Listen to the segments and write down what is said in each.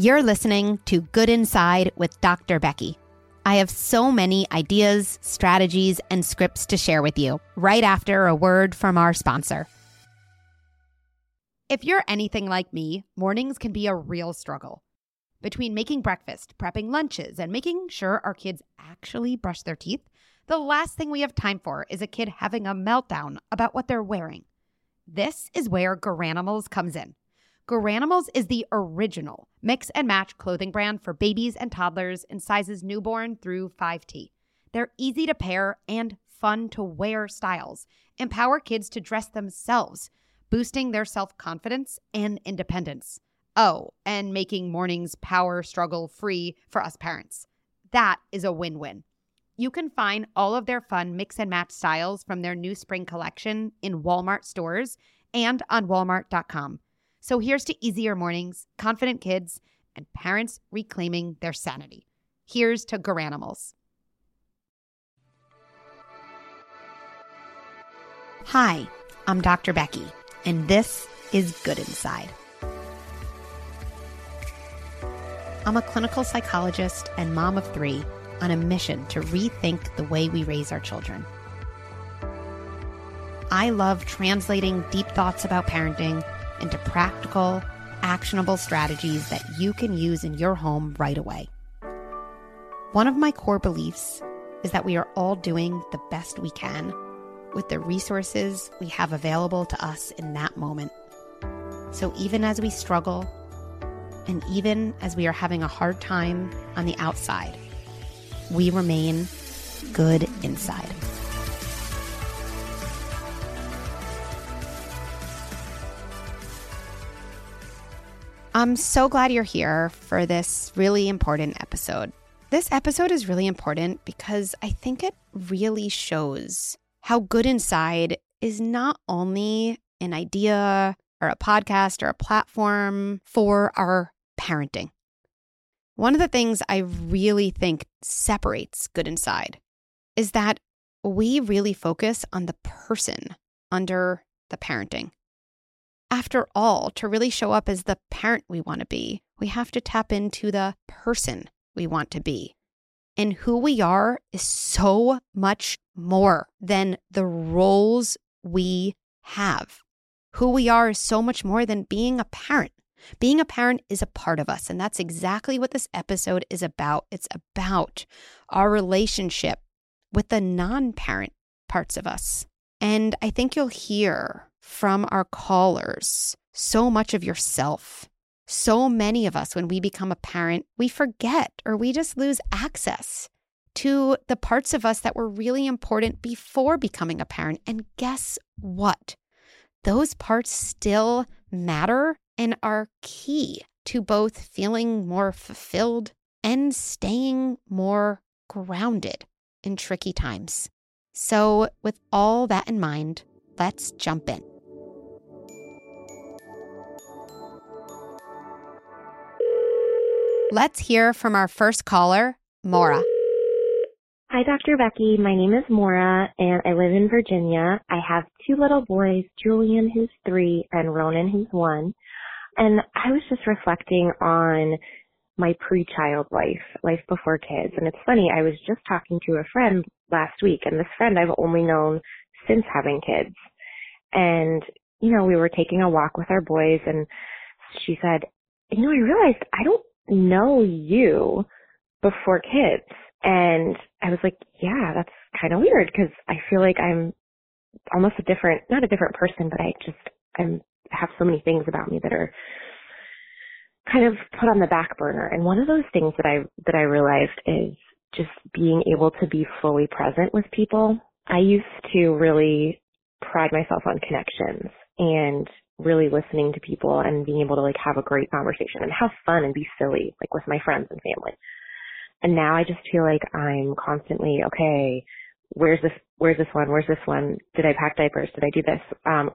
You're listening to Good Inside with Dr. Becky. I have so many ideas, strategies, and scripts to share with you right after a word from our sponsor. If you're anything like me, mornings can be a real struggle. Between making breakfast, prepping lunches, and making sure our kids actually brush their teeth, the last thing we have time for is a kid having a meltdown about what they're wearing. This is where Garanimals comes in. Garanimals is the original mix and match clothing brand for babies and toddlers in sizes newborn through 5T. They're easy to pair and fun to wear styles empower kids to dress themselves, boosting their self-confidence and independence. Oh, and making mornings power struggle free for us parents. That is a win-win. You can find all of their fun mix and match styles from their new spring collection in Walmart stores and on walmart.com. So here's to easier mornings, confident kids, and parents reclaiming their sanity. Here's to Garanimals. Hi, I'm Dr. Becky, and this is Good Inside. I'm a clinical psychologist and mom of three on a mission to rethink the way we raise our children. I love translating deep thoughts about parenting into practical, actionable strategies that you can use in your home right away. One of my core beliefs is that we are all doing the best we can with the resources we have available to us in that moment. So even as we struggle, and even as we are having a hard time on the outside, we remain good inside. I'm so glad you're here for this really important episode. This episode is really important because I think it really shows how Good Inside is not only an idea or a podcast or a platform for our parenting. One of the things I really think separates Good Inside is that we really focus on the person under the parenting. After all, to really show up as the parent we want to be, we have to tap into the person we want to be. And who we are is so much more than the roles we have. Who we are is so much more than being a parent. Being a parent is a part of us, and that's exactly what this episode is about. It's about our relationship with the non-parent parts of us. And I think you'll hear from our callers so much of yourself. So many of us, when we become a parent, we forget or we just lose access to the parts of us that were really important before becoming a parent. And guess what? Those parts still matter and are key to both feeling more fulfilled and staying more grounded in tricky times. So with all that in mind, let's jump in. Let's hear from our first caller, Maura. Hi, Dr. Becky. My name is Maura, and I live in Virginia. I have two little boys, Julian, who's 3, and Ronan, who's 1. And I was just reflecting on my pre-child life before kids. And it's funny, I was just talking to a friend last week, and this friend I've only known since having kids. And, you know, we were taking a walk with our boys, and she said, you know, I realized I don't know you before kids. And I was like, yeah, that's kind of weird because I feel like I'm almost not a different person, but I have so many things about me that are kind of put on the back burner. And one of those things that I realized is just being able to be fully present with people. I used to really pride myself on connections and really listening to people and being able to like have a great conversation and have fun and be silly, like with my friends and family. And now I just feel like I'm constantly, okay, where's this one? Did I pack diapers? Did I do this?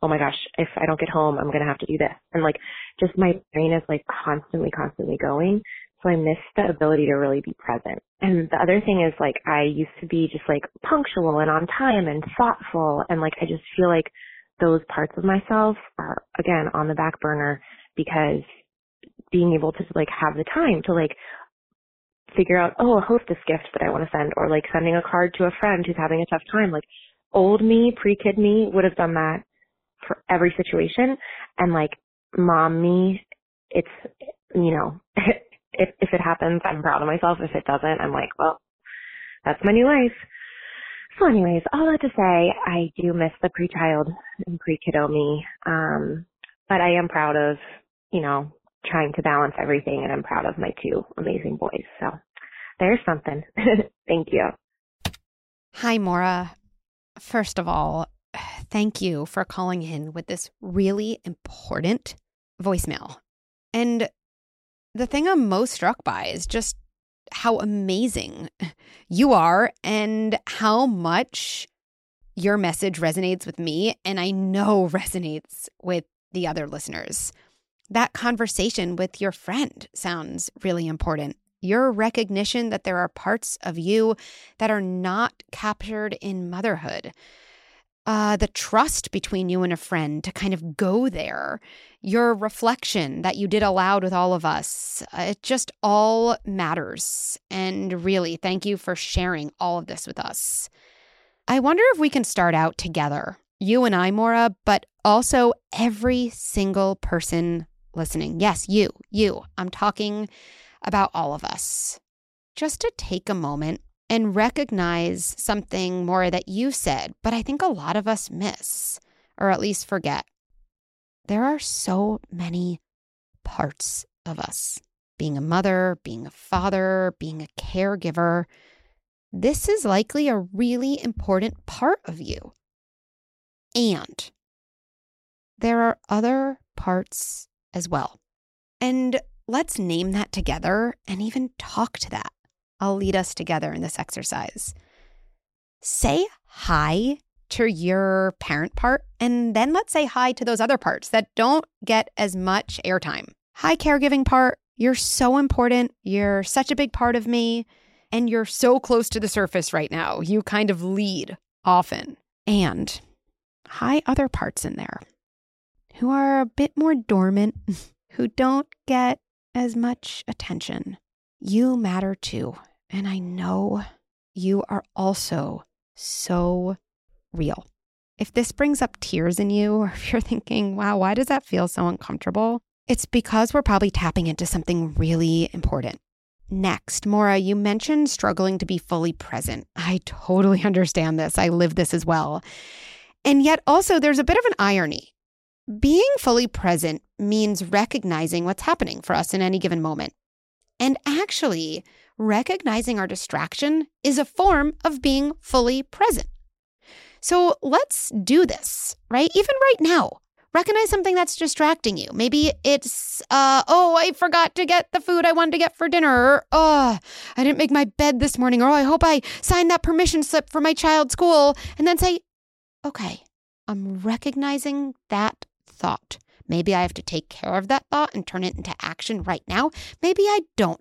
Oh my gosh, if I don't get home, I'm going to have to do this. And like, just my brain is like constantly going. So I miss the ability to really be present. And the other thing is like, I used to be just like punctual and on time and thoughtful. And like, I just feel like those parts of myself are, again, on the back burner because being able to like have the time to like figure out, oh, a hostess gift that I want to send, or like sending a card to a friend who's having a tough time. Like old me, pre-kid me would have done that for every situation. And like mom me, it's, you know, if it happens, I'm proud of myself. If it doesn't, I'm like, well, that's my new life. So anyways, all that to say, I do miss the pre-child and pre-kiddo me. But I am proud of, you know, trying to balance everything, and I'm proud of my two amazing boys. So there's something. Thank you. Hi, Maura. First of all, thank you for calling in with this really important voicemail. And the thing I'm most struck by is just how amazing you are and how much your message resonates with me, and I know resonates with the other listeners. That conversation with your friend sounds really important. Your recognition that there are parts of you that are not captured in motherhood. The trust between you and a friend to kind of go there. Your reflection that you did aloud with all of us. It just all matters. And really, thank you for sharing all of this with us. I wonder if we can start out together, you and I, Maura, but also every single person listening. Yes, you. I'm talking about all of us. Just to take a moment and recognize something, Maura, that you said, but I think a lot of us miss, or at least forget. There are so many parts of us. Being a mother, being a father, being a caregiver. This is likely a really important part of you. And there are other parts as well. And let's name that together and even talk to that. I'll lead us together in this exercise. Say hi to your parent part, and then let's say hi to those other parts that don't get as much airtime. Hi, caregiving part. You're so important. You're such a big part of me, and you're so close to the surface right now. You kind of lead often. And hi, other parts in there who are a bit more dormant, who don't get as much attention. You matter too, and I know you are also so real. If this brings up tears in you, or if you're thinking, wow, why does that feel so uncomfortable? It's because we're probably tapping into something really important. Next, Maura, you mentioned struggling to be fully present. I totally understand this. I live this as well. And yet also there's a bit of an irony. Being fully present means recognizing what's happening for us in any given moment. And actually, recognizing our distraction is a form of being fully present. So let's do this, right? Even right now, recognize something that's distracting you. Maybe it's, oh, I forgot to get the food I wanted to get for dinner. Or, oh, I didn't make my bed this morning. Or, oh, I hope I signed that permission slip for my child's school. And then say, okay, I'm recognizing that thought. Maybe I have to take care of that thought and turn it into action right now. Maybe I don't.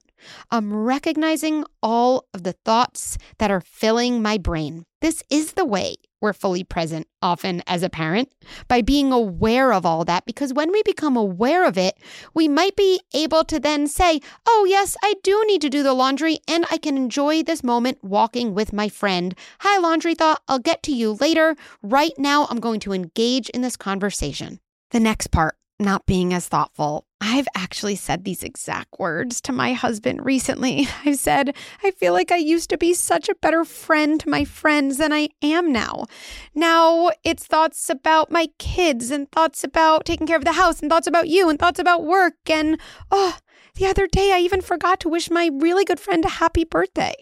I'm recognizing all of the thoughts that are filling my brain. This is the way we're fully present often as a parent, by being aware of all that, because when we become aware of it, we might be able to then say, oh, yes, I do need to do the laundry, and I can enjoy this moment walking with my friend. Hi, laundry thought. I'll get to you later. Right now, I'm going to engage in this conversation. The next part, not being as thoughtful. I've actually said these exact words to my husband recently. I've said, I feel like I used to be such a better friend to my friends than I am now. Now it's thoughts about my kids and thoughts about taking care of the house and thoughts about you and thoughts about work. And oh, the other day I even forgot to wish my really good friend a happy birthday.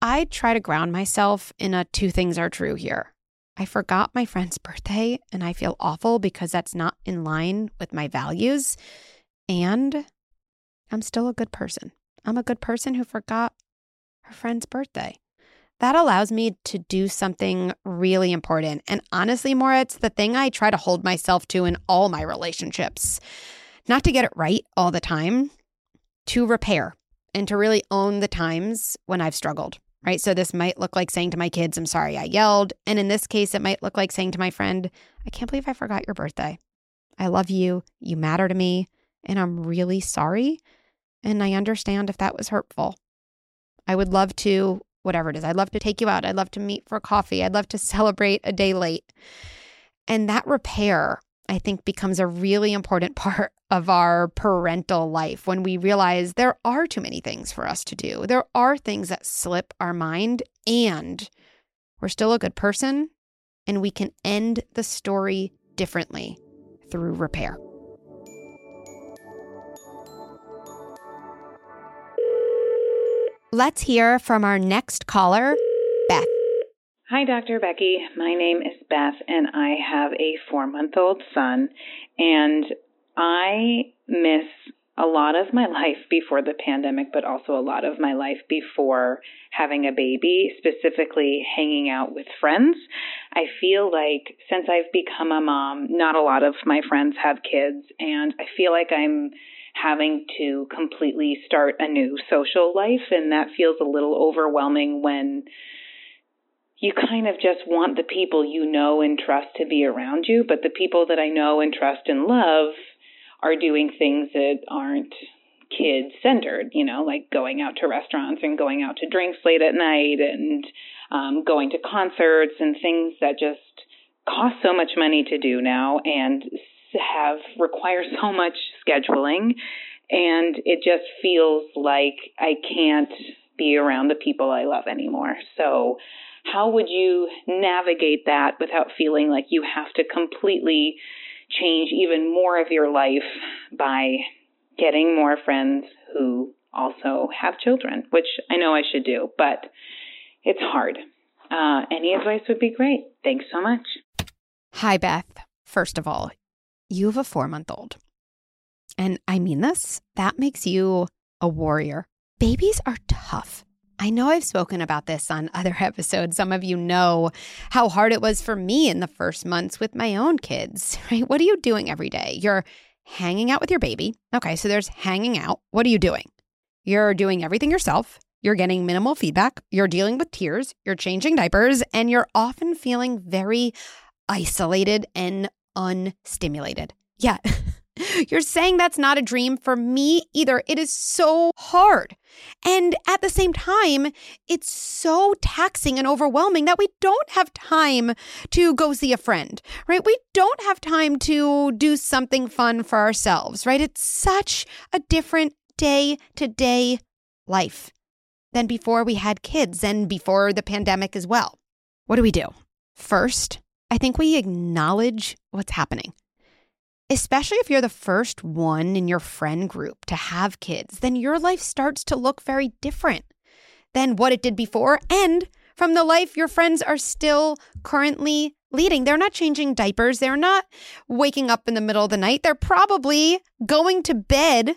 I try to ground myself in a two things are true here. I forgot my friend's birthday and I feel awful because that's not in line with my values. And I'm still a good person. I'm a good person who forgot her friend's birthday. That allows me to do something really important. And honestly, Maura, it's the thing I try to hold myself to in all my relationships. Not to get it right all the time, to repair and to really own the times when I've struggled. Right? So this might look like saying to my kids, I'm sorry I yelled. And in this case, it might look like saying to my friend, I can't believe I forgot your birthday. I love you, you matter to me, and I'm really sorry, and I understand if that was hurtful. I would love to, whatever it is, I'd love to take you out, I'd love to meet for coffee, I'd love to celebrate a day late. And that repair, I think, becomes a really important part of our parental life when we realize there are too many things for us to do. There are things that slip our mind, and we're still a good person, and we can end the story differently through repair. Let's hear from our next caller, Beth. Hi, Dr. Becky. My name is Beth, and I have a 4-month-old son, and I miss a lot of my life before the pandemic, but also a lot of my life before having a baby, specifically hanging out with friends. I feel like since I've become a mom, not a lot of my friends have kids, and I feel like I'm having to completely start a new social life, and that feels a little overwhelming when you kind of just want the people you know and trust to be around you, but the people that I know and trust and love are doing things that aren't kid-centered, you know, like going out to restaurants and going out to drinks late at night and going to concerts and things that just cost so much money to do now and require so much scheduling. And it just feels like I can't be around the people I love anymore. So how would you navigate that without feeling like you have to completely change even more of your life by getting more friends who also have children, which I know I should do, but it's hard. Any advice would be great. Thanks so much. Hi, Beth. First of all, you have a 4-month-old. And I mean this, that makes you a warrior. Babies are tough. I know I've spoken about this on other episodes. Some of you know how hard it was for me in the first months with my own kids, right? What are you doing every day? You're hanging out with your baby. Okay, so there's hanging out. What are you doing? You're doing everything yourself. You're getting minimal feedback. You're dealing with tears. You're changing diapers. And you're often feeling very isolated and unstimulated. Yeah. You're saying that's not a dream for me either. It is so hard. And at the same time, it's so taxing and overwhelming that we don't have time to go see a friend, right? We don't have time to do something fun for ourselves, right? It's such a different day-to-day life than before we had kids and before the pandemic as well. What do we do? First, I think we acknowledge what's happening. Especially if you're the first one in your friend group to have kids, then your life starts to look very different than what it did before and from the life your friends are still currently leading. They're not changing diapers. They're not waking up in the middle of the night. They're probably going to bed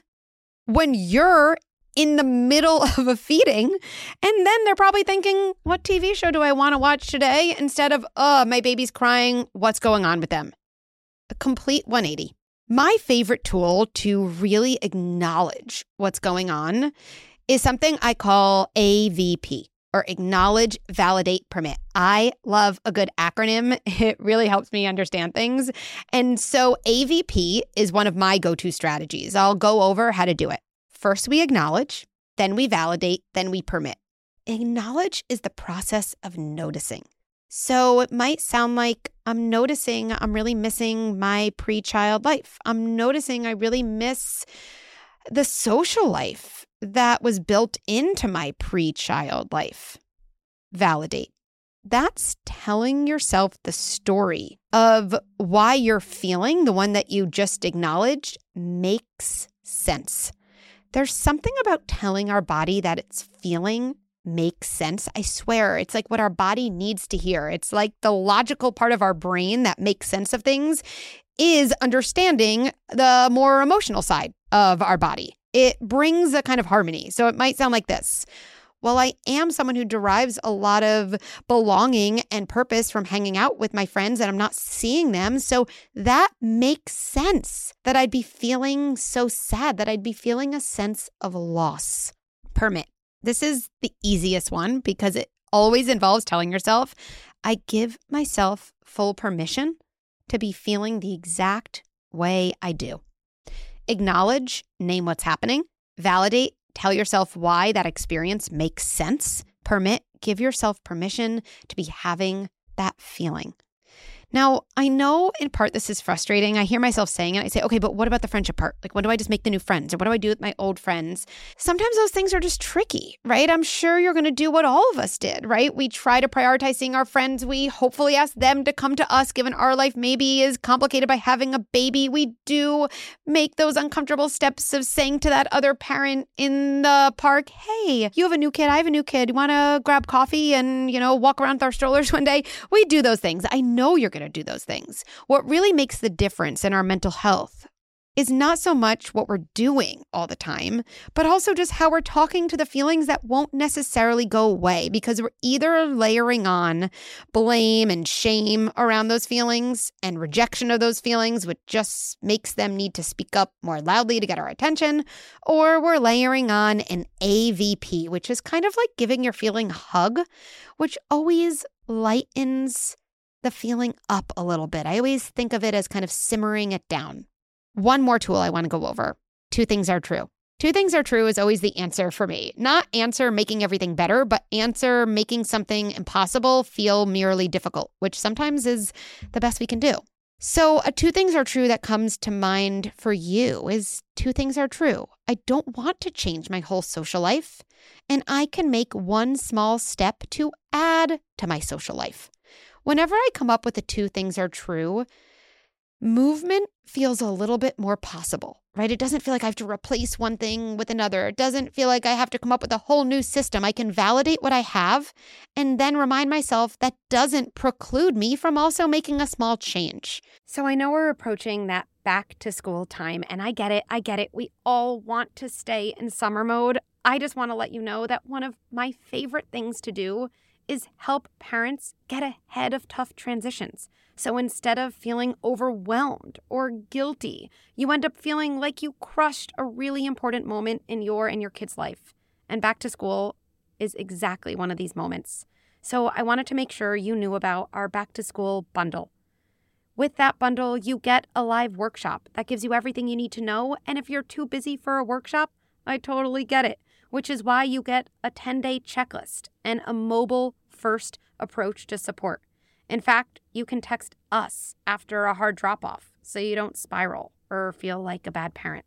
when you're in the middle of a feeding. And then they're probably thinking, what TV show do I want to watch today? Instead of, oh, my baby's crying. What's going on with them? A complete 180. My favorite tool to really acknowledge what's going on is something I call AVP, or Acknowledge, Validate, Permit. I love a good acronym. It really helps me understand things. And so AVP is one of my go-to strategies. I'll go over how to do it. First, we acknowledge, then we validate, then we permit. Acknowledge is the process of noticing. So it might sound like I'm noticing I'm really missing my pre-child life. I'm noticing I really miss the social life that was built into my pre-child life. Validate. That's telling yourself the story of why you're feeling the one that you just acknowledged makes sense. There's something about telling our body that it's feeling makes sense. I swear, it's like what our body needs to hear. It's like the logical part of our brain that makes sense of things is understanding the more emotional side of our body. It brings a kind of harmony. So it might sound like this. Well, I am someone who derives a lot of belonging and purpose from hanging out with my friends, and I'm not seeing them. So that makes sense that I'd be feeling so sad, that I'd be feeling a sense of loss. Permit. This is the easiest one because it always involves telling yourself, I give myself full permission to be feeling the exact way I do. Acknowledge, name what's happening, validate, tell yourself why that experience makes sense, permit, give yourself permission to be having that feeling. Now, I know in part this is frustrating. I hear myself saying it. I say, okay, but what about the friendship part? Like, when do I just make the new friends? Or what do I do with my old friends? Sometimes those things are just tricky, right? I'm sure you're going to do what all of us did, right? We try to prioritize seeing our friends. We hopefully ask them to come to us, given our life maybe is complicated by having a baby. We do make those uncomfortable steps of saying to that other parent in the park, hey, you have a new kid. I have a new kid. You want to grab coffee and, walk around with our strollers one day? We do those things. I know you're going to do those things. What really makes the difference in our mental health is not so much what we're doing all the time, but also just how we're talking to the feelings that won't necessarily go away because we're either layering on blame and shame around those feelings and rejection of those feelings, which just makes them need to speak up more loudly to get our attention, or we're layering on an AVP, which is kind of like giving your feeling a hug, which always lightens the feeling up a little bit. I always think of it as kind of simmering it down. One more tool I want to go over. Two things are true. Two things are true is always the answer for me. Not answer making everything better, but answer making something impossible feel merely difficult, which sometimes is the best we can do. So a two things are true that comes to mind for you is two things are true. I don't want to change my whole social life, and I can make one small step to add to my social life. Whenever I come up with the two things are true, movement feels a little bit more possible, right? It doesn't feel like I have to replace one thing with another. It doesn't feel like I have to come up with a whole new system. I can validate what I have and then remind myself that doesn't preclude me from also making a small change. So I know we're approaching that back to school time, and I get it. We all want to stay in summer mode. I just want to let you know that one of my favorite things to do is help parents get ahead of tough transitions. So instead of feeling overwhelmed or guilty, you end up feeling like you crushed a really important moment in your kid's life. And back to school is exactly one of these moments. So I wanted to make sure you knew about our back to school bundle. With that bundle, you get a live workshop that gives you everything you need to know. And if you're too busy for a workshop, I totally get it, which is why you get a 10-day checklist and a mobile-first approach to support. In fact, you can text us after a hard drop-off so you don't spiral or feel like a bad parent.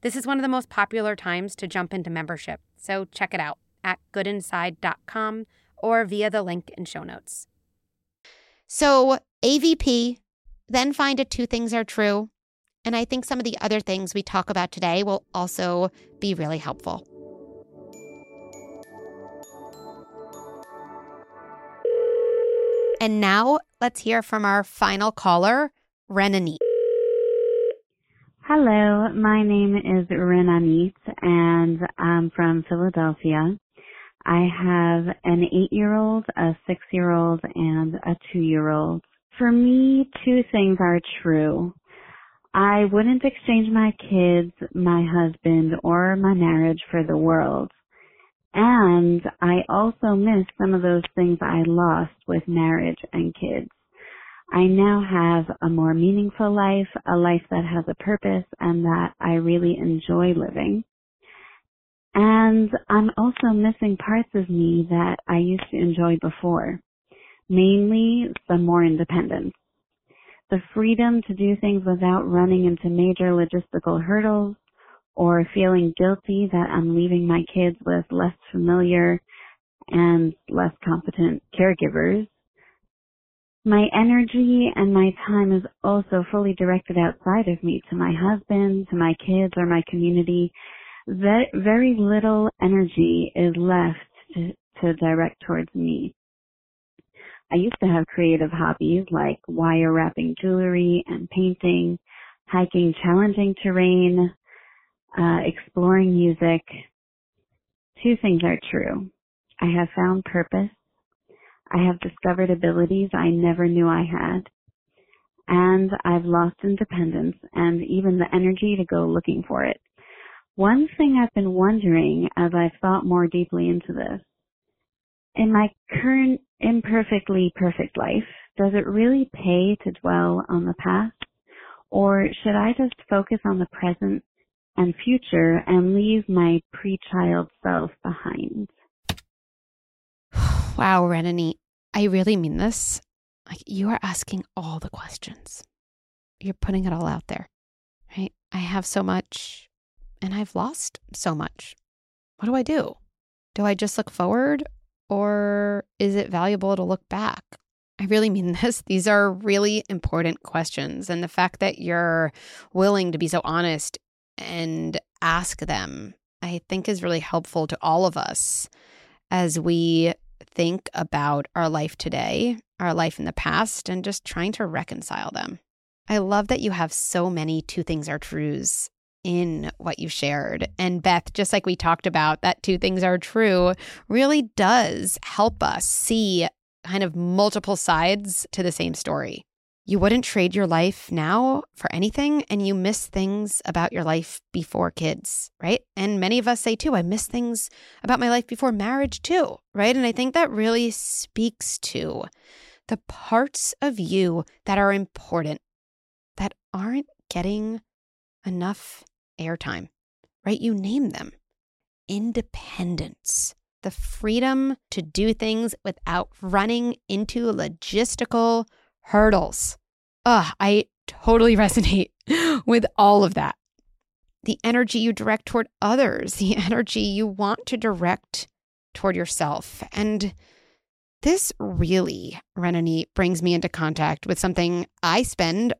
This is one of the most popular times to jump into membership, so check it out at goodinside.com or via the link in show notes. So AVP, then find a two things are true, and I think some of the other things we talk about today will also be really helpful. And now let's hear from our final caller, Renanit. Hello, my name is Renanit, and I'm from Philadelphia. I have an 8-year-old, a 6-year-old, and a 2-year-old. For me, two things are true. I wouldn't exchange my kids, my husband, or my marriage for the world. And I also miss some of those things I lost with marriage and kids. I now have a more meaningful life, a life that has a purpose and that I really enjoy living. And I'm also missing parts of me that I used to enjoy before, mainly some more independence. The freedom to do things without running into major logistical hurdles or feeling guilty that I'm leaving my kids with less familiar and less competent caregivers. My energy and my time is also fully directed outside of me to my husband, to my kids, or my community. Very little energy is left to direct towards me. I used to have creative hobbies like wire wrapping jewelry and painting, hiking challenging terrain, exploring music. Two things are true. I have found purpose. I have discovered abilities I never knew I had. And I've lost independence and even the energy to go looking for it. One thing I've been wondering as I've thought more deeply into this, in my current imperfectly perfect life, does it really pay to dwell on the past Or should I just focus on the present and future and leave my pre-child self behind? Wow, Renani, I really mean this. Like, you are asking all the questions. You're putting it all out there, right? I have so much and I've lost so much. What do I do? Do I just look forward, or is it valuable to look back? I really mean this. These are really important questions. And the fact that you're willing to be so honest and ask them, I think, is really helpful to all of us as we think about our life today, our life in the past, and just trying to reconcile them. I love that you have so many two things are trues in what you shared. And Beth, just like we talked about, that two things are true really does help us see kind of multiple sides to the same story. You wouldn't trade your life now for anything, and you miss things about your life before kids, right? And many of us say too, I miss things about my life before marriage too, right? And I think that really speaks to the parts of you that are important, that aren't getting enough airtime, right? You name them. Independence. The freedom to do things without running into logistical hurdles. I totally resonate with all of that. The energy you direct toward others, the energy you want to direct toward yourself. And this really, Renani, brings me into contact with something I spend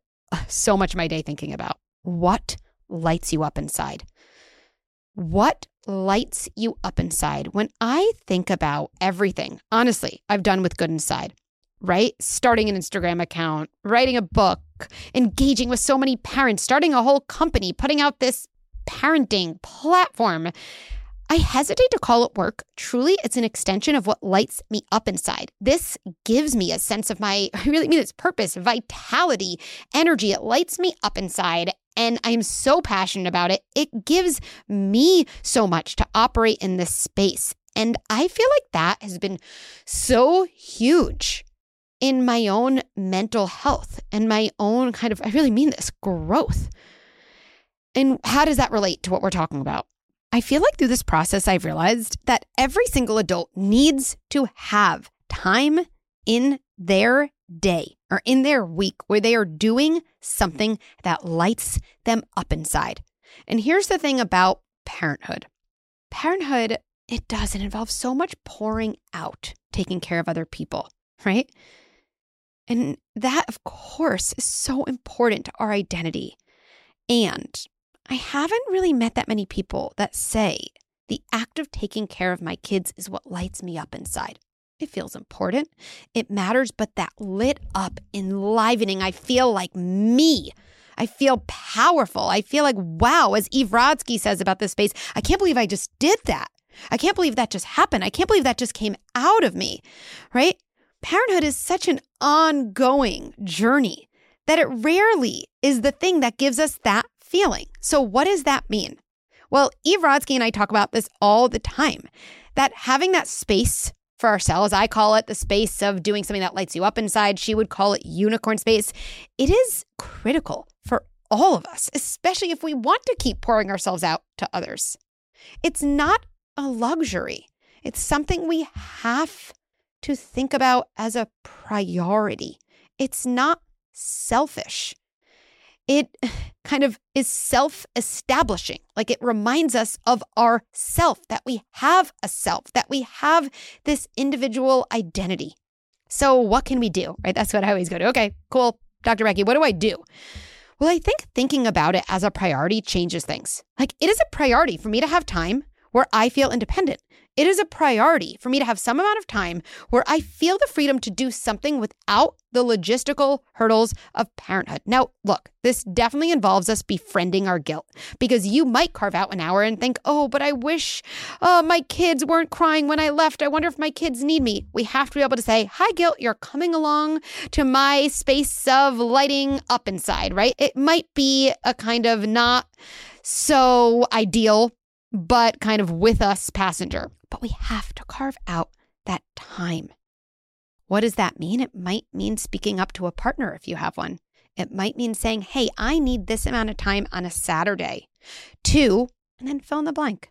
so much of my day thinking about. What lights you up inside? What lights you up inside? When I think about everything, honestly, I've done with Good Inside, right? Starting an Instagram account, writing a book, engaging with so many parents, starting a whole company, putting out this parenting platform. I hesitate to call it work. Truly, it's an extension of what lights me up inside. This gives me a sense of its purpose, vitality, energy. It lights me up inside. And I am so passionate about it. It gives me so much to operate in this space. And I feel like that has been so huge in my own mental health and my own kind of, I really mean this, growth. And how does that relate to what we're talking about? I feel like through this process, I've realized that every single adult needs to have time in their day or in their week where they are doing something that lights them up inside. And here's the thing about parenthood. Parenthood, it does. It involves so much pouring out, taking care of other people, right? And that, of course, is so important to our identity. And I haven't really met that many people that say the act of taking care of my kids is what lights me up inside. It feels important. It matters, but that lit up, enlivening, I feel like me. I feel powerful. I feel like, wow, as Eve Rodsky says about this space, I can't believe I just did that. I can't believe that just happened. I can't believe that just came out of me, right? Parenthood is such an ongoing journey that it rarely is the thing that gives us that feeling. So what does that mean? Well, Eve Rodsky and I talk about this all the time, that having that space for ourselves, I call it the space of doing something that lights you up inside. She would call it unicorn space. It is critical for all of us, especially if we want to keep pouring ourselves out to others. It's not a luxury. It's something we have to think about as a priority. It's not selfish. It kind of is self-establishing, like it reminds us of our self, that we have a self, that we have this individual identity. So what can we do, right? That's what I always go to. Okay, cool. Dr. Becky, what do I do? Well, I think thinking about it as a priority changes things. Like, it is a priority for me to have time where I feel independent. It is a priority for me to have some amount of time where I feel the freedom to do something without the logistical hurdles of parenthood. Now, look, this definitely involves us befriending our guilt, because you might carve out an hour and think, oh, but I wish my kids weren't crying when I left. I wonder if my kids need me. We have to be able to say, hi, guilt, you're coming along to my space of lighting up inside, right? It might be a kind of not so ideal, but kind of with us passenger. But we have to carve out that time. What does that mean? It might mean speaking up to a partner if you have one. It might mean saying, hey, I need this amount of time on a Saturday to, and then fill in the blank,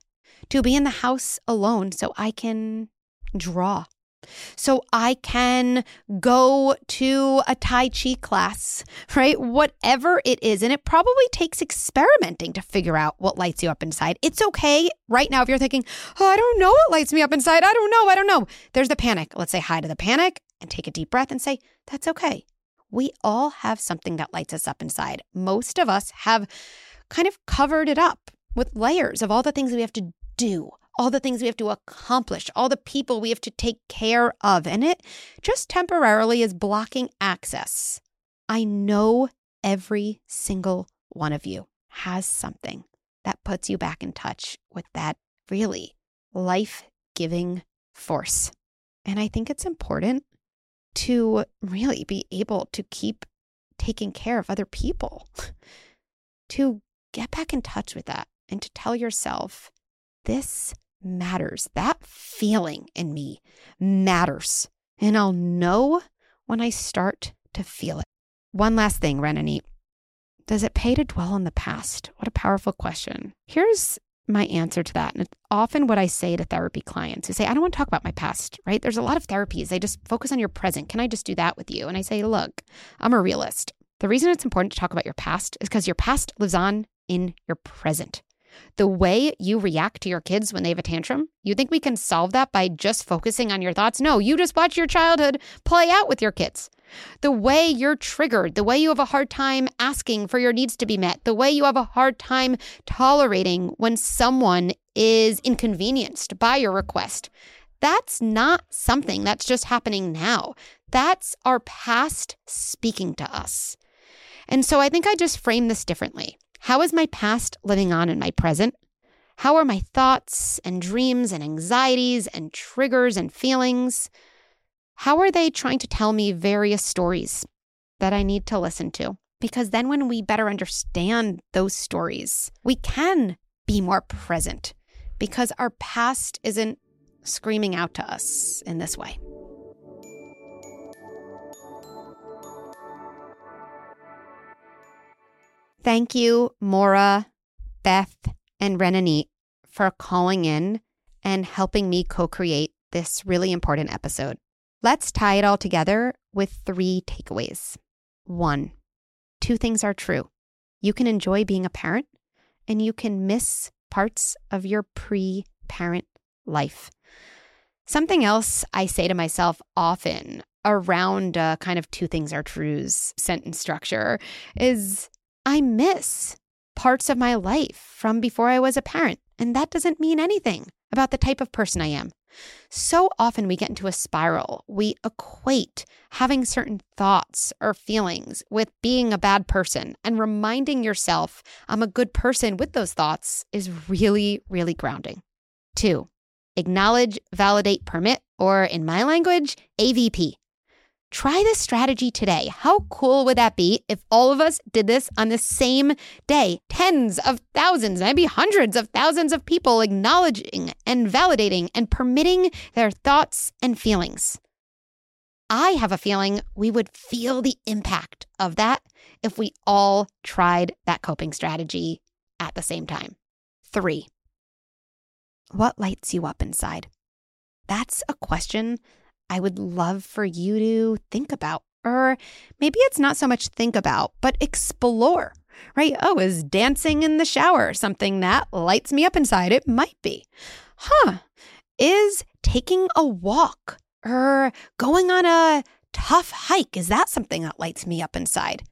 to be in the house alone so I can draw, so I can go to a Tai Chi class, right? Whatever it is. And it probably takes experimenting to figure out what lights you up inside. It's okay right now if you're thinking, oh, I don't know what lights me up inside. I don't know. There's the panic. Let's say hi to the panic and take a deep breath and say, that's okay. We all have something that lights us up inside. Most of us have kind of covered it up with layers of all the things we have to do, all the things we have to accomplish, all the people we have to take care of. And it just temporarily is blocking access. I know every single one of you has something that puts you back in touch with that really life-giving force. And I think it's important to really be able to keep taking care of other people, to get back in touch with that and to tell yourself, this matters. That feeling in me matters. And I'll know when I start to feel it. One last thing, Renani. Does it pay to dwell on the past? What a powerful question. Here's my answer to that. And it's often what I say to therapy clients who say, I don't want to talk about my past, right? There's a lot of therapies. They just focus on your present. Can I just do that with you? And I say, look, I'm a realist. The reason it's important to talk about your past is because your past lives on in your present. The way you react to your kids when they have a tantrum, you think we can solve that by just focusing on your thoughts? No, you just watch your childhood play out with your kids. The way you're triggered, the way you have a hard time asking for your needs to be met, the way you have a hard time tolerating when someone is inconvenienced by your request, that's not something that's just happening now. That's our past speaking to us. And so I think I just frame this differently. How is my past living on in my present? How are my thoughts and dreams and anxieties and triggers and feelings? How are they trying to tell me various stories that I need to listen to? Because then when we better understand those stories, we can be more present because our past isn't screaming out to us in this way. Thank you, Maura, Beth, and Renani for calling in and helping me co-create this really important episode. Let's tie it all together with three takeaways. 1, 2 things are true. You can enjoy being a parent and you can miss parts of your pre-parent life. Something else I say to myself often around a kind of 2 things are true's sentence structure is, I miss parts of my life from before I was a parent, and that doesn't mean anything about the type of person I am. So often we get into a spiral. We equate having certain thoughts or feelings with being a bad person, and reminding yourself I'm a good person with those thoughts is really, really grounding. 2, acknowledge, validate, permit, or in my language, AVP. Try this strategy today. How cool would that be if all of us did this on the same day? Tens of thousands, maybe hundreds of thousands of people acknowledging and validating and permitting their thoughts and feelings. I have a feeling we would feel the impact of that if we all tried that coping strategy at the same time. 3, what lights you up inside? That's a question I would love for you to think about, or maybe it's not so much think about, but explore, right? Oh, is dancing in the shower something that lights me up inside? It might be. Is taking a walk or going on a tough hike, is that something that lights me up inside?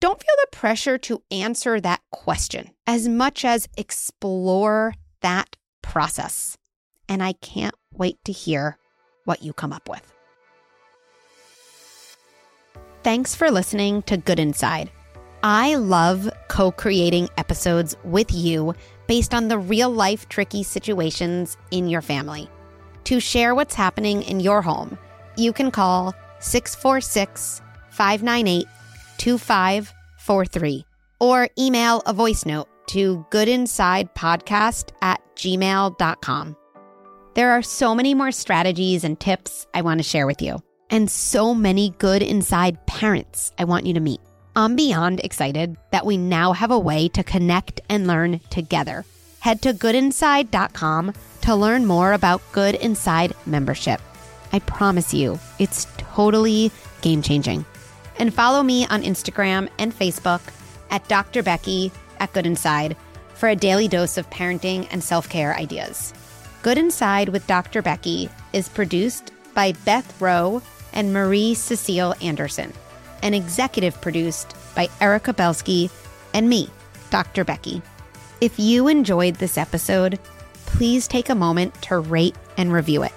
Don't feel the pressure to answer that question as much as explore that process. And I can't wait to hear what you come up with. Thanks for listening to Good Inside. I love co-creating episodes with you based on the real life tricky situations in your family. To share what's happening in your home, you can call 646-598-2543 or email a voice note to goodinsidepodcast@gmail.com. There are so many more strategies and tips I want to share with you, and so many Good Inside parents I want you to meet. I'm beyond excited that we now have a way to connect and learn together. Head to goodinside.com to learn more about Good Inside membership. I promise you, it's totally game-changing. And follow me on Instagram and Facebook at Dr. Becky at Good Inside for a daily dose of parenting and self-care ideas. Good Inside with Dr. Becky is produced by Beth Rowe and Marie-Cecile Anderson, and executive produced by Erica Belsky and me, Dr. Becky. If you enjoyed this episode, please take a moment to rate and review it,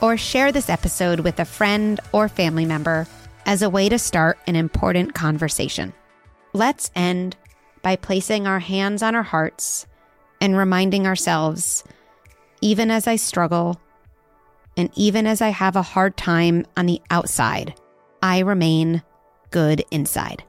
or share this episode with a friend or family member as a way to start an important conversation. Let's end by placing our hands on our hearts and reminding ourselves, even as I struggle, and even as I have a hard time on the outside, I remain good inside.